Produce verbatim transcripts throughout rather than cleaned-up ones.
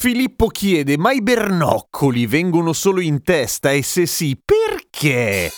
Filippo chiede, ma i bernoccoli vengono solo in testa? E se sì, perché?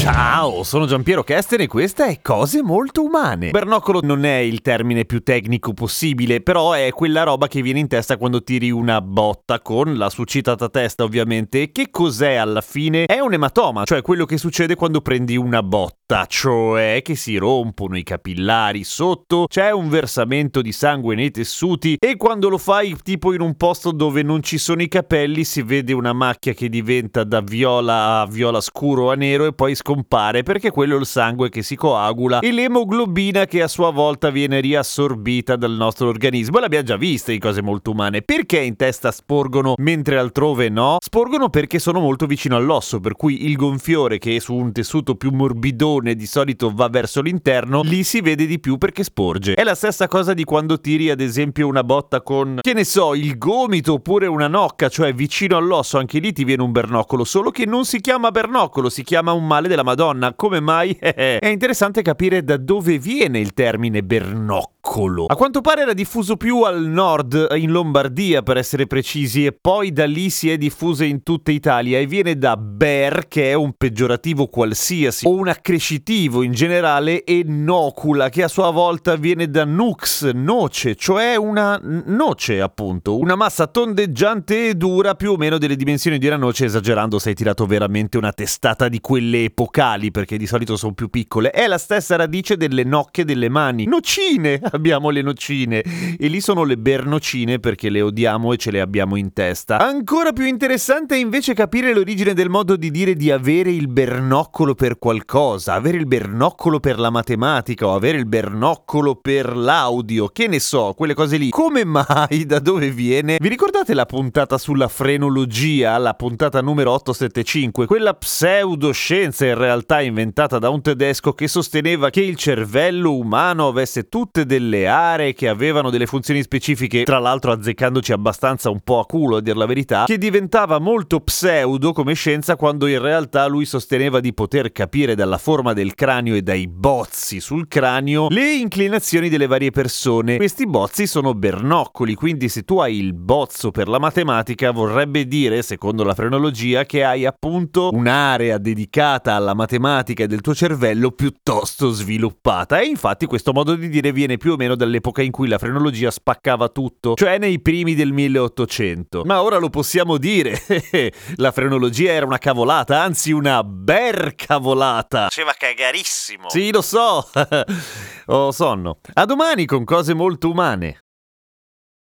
Ciao, sono Giampiero Kesten e questa è Cose Molto Umane. Bernoccolo non è il termine più tecnico possibile, però è quella roba che viene in testa quando tiri una botta con la succitata testa, ovviamente. Che cos'è alla fine? È un ematoma, cioè quello che succede quando prendi una botta, cioè che si rompono i capillari sotto, c'è un versamento di sangue nei tessuti e quando lo fai tipo in un posto dove non ci sono i capelli si vede una macchia che diventa da viola a viola scuro a nero e poi scompare, perché quello è il sangue che si coagula e l'emoglobina che a sua volta viene riassorbita dal nostro organismo. L'abbiamo già vista in Cose Molto Umane. Perché in testa sporgono mentre altrove no? Sporgono perché sono molto vicino all'osso, per cui il gonfiore, che su un tessuto più morbidone di solito va verso l'interno, lì si vede di più perché sporge. È la stessa cosa di quando tiri ad esempio una botta con, che ne so, il gomito oppure una nocca, cioè vicino all'osso, anche lì ti viene un bernoccolo, solo che non si chiama bernoccolo, si chiama un male della Madonna. Come mai? È interessante capire da dove viene il termine bernoccolo. A quanto pare era diffuso più al nord, in Lombardia per essere precisi, e poi da lì si è diffuso in tutta Italia e viene da ber, che è un peggiorativo qualsiasi, o un accrescitivo in generale, e nocula, che a sua volta viene da nux, noce, cioè una noce appunto, una massa tondeggiante e dura più o meno delle dimensioni di una noce, esagerando se hai tirato veramente una testata di quelle epocali, perché di solito sono più piccole. È la stessa radice delle nocche delle mani. Nocine! Abbiamo le nocine. E lì sono le bernocine perché le odiamo e ce le abbiamo in testa. Ancora più interessante è invece capire l'origine del modo di dire di avere il bernoccolo per qualcosa. Avere il bernoccolo per la matematica o avere il bernoccolo per l'audio. Che ne so, quelle cose lì. Come mai? Da dove viene? Vi ricordate la puntata sulla frenologia? La puntata numero ottocentosettantacinque? Quella pseudoscienza in realtà inventata da un tedesco che sosteneva che il cervello umano avesse tutte delle aree che avevano delle funzioni specifiche, tra l'altro azzeccandoci abbastanza un po' a culo a dir la verità, che diventava molto pseudo come scienza quando in realtà lui sosteneva di poter capire dalla forma del cranio e dai bozzi sul cranio le inclinazioni delle varie persone. Questi bozzi sono bernoccoli, quindi se tu hai il bozzo per la matematica vorrebbe dire, secondo la frenologia, che hai appunto un'area dedicata alla matematica matematica del tuo cervello piuttosto sviluppata. E infatti questo modo di dire viene più o meno dall'epoca in cui la frenologia spaccava tutto, cioè nei primi del milleottocento. Ma ora lo possiamo dire, la frenologia era una cavolata, anzi una bercavolata. Faceva cagarissimo. Sì, lo so. Ho sonno. A domani con Cose Molto Umane.